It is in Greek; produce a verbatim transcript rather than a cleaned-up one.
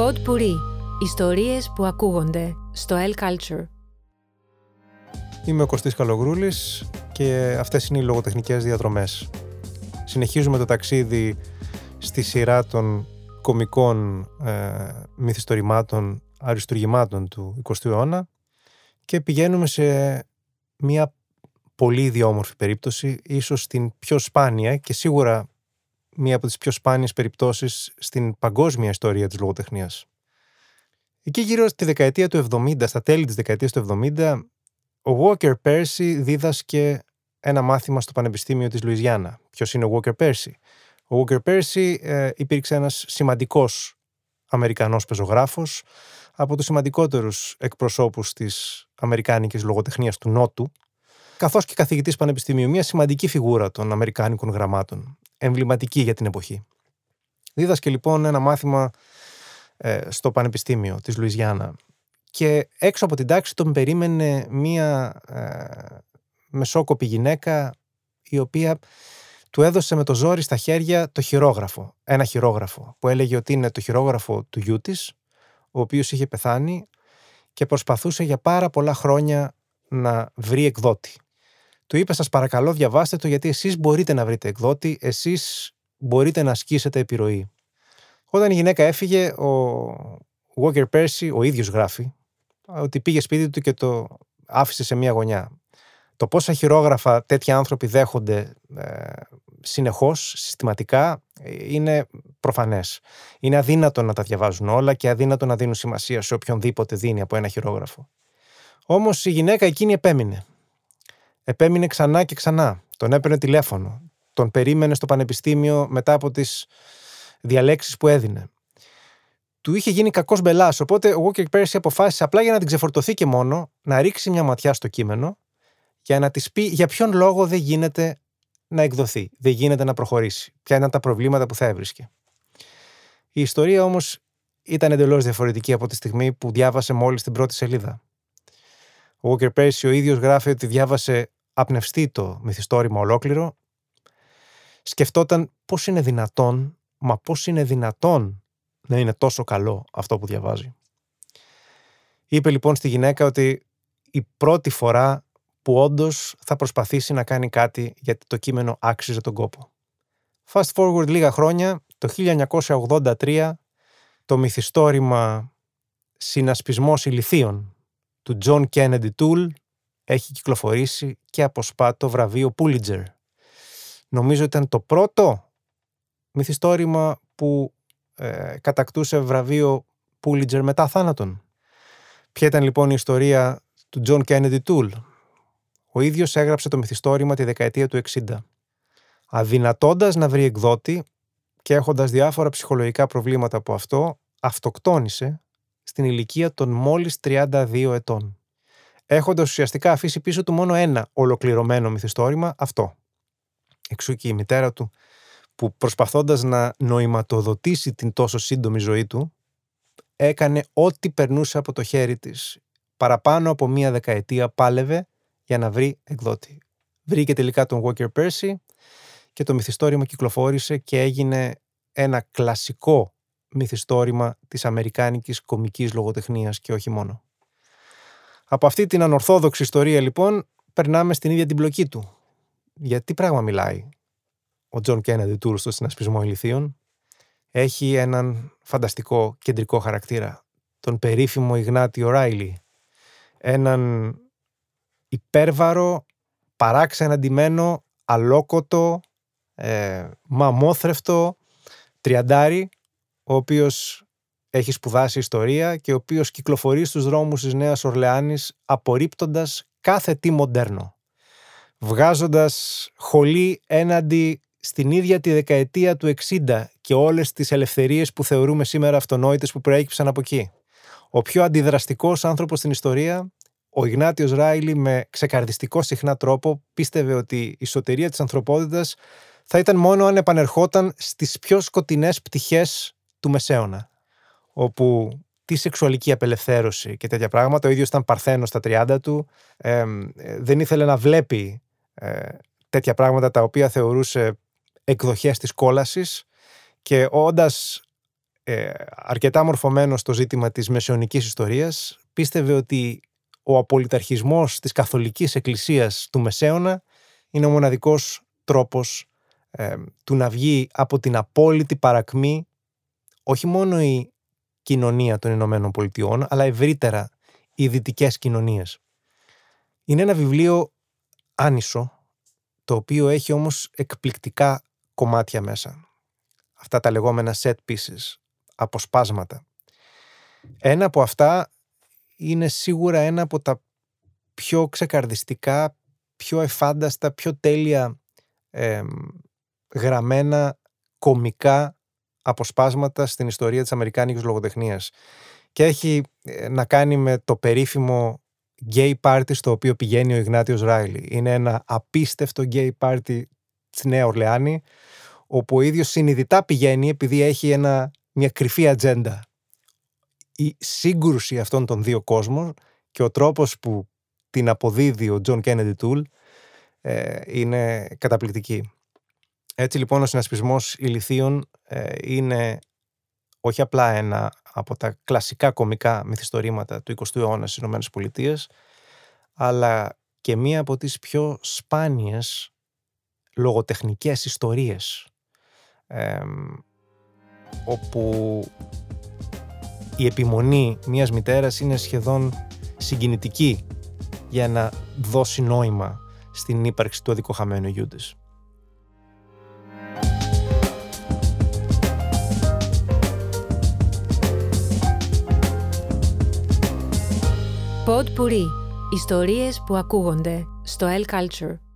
Pod Puri. Ιστορίες που ακούγονται στο El Culture. Είμαι ο Κωστής Καλογρούλης και αυτές είναι οι λογοτεχνικές διαδρομές. Συνεχίζουμε το ταξίδι στη σειρά των κωμικών ε, μυθιστορημάτων, αριστουργημάτων του εικοστού αιώνα και πηγαίνουμε σε μια πολύ ιδιόμορφη περίπτωση, ίσως την πιο σπάνια και σίγουρα μία από τις πιο σπάνιες περιπτώσεις στην παγκόσμια ιστορία της λογοτεχνίας. Εκεί γύρω στη δεκαετία του εβδομήντα, στα τέλη της δεκαετίας του εβδομήντα, ο Walker Percy δίδασκε ένα μάθημα στο Πανεπιστήμιο της Λουιζιάννα. Ποιος είναι ο Walker Percy? Ο Walker Percy ε, υπήρξε ένας σημαντικός Αμερικανός πεζογράφος, από τους σημαντικότερους εκπροσώπους της αμερικάνικης λογοτεχνίας του Νότου, καθώς και καθηγητής πανεπιστημίου, μια σημαντική φιγούρα των αμερικάνικων γραμμάτων, εμβληματική για την εποχή. Δίδασκε λοιπόν ένα μάθημα ε, στο Πανεπιστήμιο της Λουιζιάννα και έξω από την τάξη τον περίμενε μια ε, μεσόκοπη γυναίκα η οποία του έδωσε με το ζόρι στα χέρια το χειρόγραφο, ένα χειρόγραφο που έλεγε ότι είναι το χειρόγραφο του γιού της, ο οποίος είχε πεθάνει και προσπαθούσε για πάρα πολλά χρόνια να βρει εκδότη. Του είπε: σας παρακαλώ, διαβάστε το, γιατί εσείς μπορείτε να βρείτε εκδότη, εσείς μπορείτε να ασκήσετε επιρροή. Όταν η γυναίκα έφυγε, ο Walker Percy, ο ίδιος γράφει, ότι πήγε σπίτι του και το άφησε σε μία γωνιά. Το πόσα χειρόγραφα τέτοιοι άνθρωποι δέχονται ε, συνεχώς, συστηματικά, είναι προφανές. Είναι αδύνατο να τα διαβάζουν όλα και αδύνατο να δίνουν σημασία σε οποιονδήποτε δίνει από ένα χειρόγραφο. Όμως η γυναίκα εκείνη επέμεινε. Επέμεινε ξανά και ξανά. Τον έπαιρνε τηλέφωνο. Τον περίμενε στο πανεπιστήμιο μετά από τις διαλέξεις που έδινε. Του είχε γίνει κακός μπελάς, οπότε ο Walker Percy αποφάσισε, απλά για να την ξεφορτωθεί και μόνο, να ρίξει μια ματιά στο κείμενο για να της πει για ποιον λόγο δεν γίνεται να εκδοθεί, δεν γίνεται να προχωρήσει, ποια ήταν τα προβλήματα που θα έβρισκε. Η ιστορία όμως ήταν εντελώς διαφορετική από τη στιγμή που διάβασε μόλις την πρώτη σελίδα. Ο Walker Percy ο ίδιος γράφει ότι διάβασε απνευστή το μυθιστόρημα ολόκληρο. Σκεφτόταν πώς είναι δυνατόν, μα πώς είναι δυνατόν να είναι τόσο καλό αυτό που διαβάζει. Είπε λοιπόν στη γυναίκα ότι η πρώτη φορά που όντως θα προσπαθήσει να κάνει κάτι γιατί το κείμενο άξιζε τον κόπο. Fast forward λίγα χρόνια, το χίλια εννιακόσια ογδόντα τρία, το μυθιστόρημα «Συνασπισμός Ηλιθίων» του John Kennedy Toole έχει κυκλοφορήσει και αποσπά το βραβείο Pulitzer. Νομίζω ήταν το πρώτο μυθιστόρημα που ε, κατακτούσε βραβείο Pulitzer μετά θάνατον. Ποια ήταν λοιπόν η ιστορία του John Kennedy Toole? Ο ίδιος έγραψε το μυθιστόρημα τη δεκαετία του εξήντα. Αδυνατώντας να βρει εκδότη και έχοντας διάφορα ψυχολογικά προβλήματα από αυτό, αυτοκτόνησε στην ηλικία των μόλις τριάντα δύο ετών, έχοντας ουσιαστικά αφήσει πίσω του μόνο ένα ολοκληρωμένο μυθιστόρημα, αυτό. Εξού και η μητέρα του, που προσπαθώντας να νοηματοδοτήσει την τόσο σύντομη ζωή του, έκανε ό,τι περνούσε από το χέρι της. Παραπάνω από μία δεκαετία πάλευε για να βρει εκδότη. Βρήκε τελικά τον Walker Percy και το μυθιστόρημα κυκλοφόρησε και έγινε ένα κλασικό μυθιστόρημα της αμερικάνικης κωμικής λογοτεχνίας και όχι μόνο. Από αυτή την ανορθόδοξη ιστορία λοιπόν περνάμε στην ίδια την πλοκή του. Για τι πράγμα μιλάει ο Τζον Κέννεντι Τούλ στο Συνασπισμό Ηλιθίων? Έχει έναν φανταστικό κεντρικό χαρακτήρα, τον περίφημο Ιγνάτιο Οράιλι, έναν υπέρβαρο, παράξεναντημένο, αλόκοτο, ε, μαμόθρευτο τριαντάρι, ο οποίος έχει σπουδάσει ιστορία και ο οποίος κυκλοφορεί στους δρόμους της Νέας Ορλεάνης απορρίπτοντας κάθε τι μοντέρνο, βγάζοντας χολή έναντι στην ίδια τη δεκαετία του εξήντα και όλες τις ελευθερίες που θεωρούμε σήμερα αυτονόητες που προέκυψαν από εκεί. Ο πιο αντιδραστικός άνθρωπος στην ιστορία, ο Ιγνάτιος Ράιλι, με ξεκαρδιστικό συχνά τρόπο πίστευε ότι η ισοτερία της ανθρωπότητας θα ήταν μόνο αν επανερχόταν στις πιο σκοτεινές πτυχές του Μεσαίωνα, όπου τη σεξουαλική απελευθέρωση και τέτοια πράγματα. Ο ίδιος ήταν παρθένος στα τριάντα του, ε, δεν ήθελε να βλέπει ε, τέτοια πράγματα τα οποία θεωρούσε εκδοχές της κόλασης και όντας ε, αρκετά μορφωμένο στο ζήτημα της μεσαιωνικής ιστορίας, πίστευε ότι ο απολυταρχισμός της καθολικής εκκλησίας του Μεσαίωνα είναι ο μοναδικός τρόπος ε, του να βγει από την απόλυτη παρακμή όχι μόνο η κοινωνία των Ηνωμένων Πολιτειών, αλλά ευρύτερα οι δυτικές κοινωνίες. Είναι ένα βιβλίο άνισο, το οποίο έχει όμως εκπληκτικά κομμάτια μέσα. Αυτά τα λεγόμενα set pieces, αποσπάσματα. Ένα από αυτά είναι σίγουρα ένα από τα πιο ξεκαρδιστικά, πιο εφάνταστα, πιο τέλεια ε, γραμμένα κομικά αποσπάσματα στην ιστορία της αμερικάνικης λογοτεχνίας. Και έχει ε, να κάνει με το περίφημο gay party στο οποίο πηγαίνει ο Ιγνάτιος Οράιλι. Είναι ένα απίστευτο gay party στη Νέα Ορλεάνη, όπου ο ίδιος συνειδητά πηγαίνει επειδή έχει ένα, μια κρυφή ατζέντα. Η σύγκρουση αυτών των δύο κόσμων και ο τρόπος που την αποδίδει ο John Kennedy Toole ε, είναι καταπληκτική. Έτσι λοιπόν ο συνασπισμός ηλιθίων ε, είναι όχι απλά ένα από τα κλασικά κωμικά μυθιστορήματα του εικοστού αιώνα στις ΗΠΑ, αλλά και μία από τις πιο σπάνιες λογοτεχνικές ιστορίες, ε, όπου η επιμονή μιας μητέρας είναι σχεδόν συγκινητική για να δώσει νόημα στην ύπαρξη του αδικοχαμένου γιού της. Pod Puri. Ιστορίες που ακούγονται στο L Culture.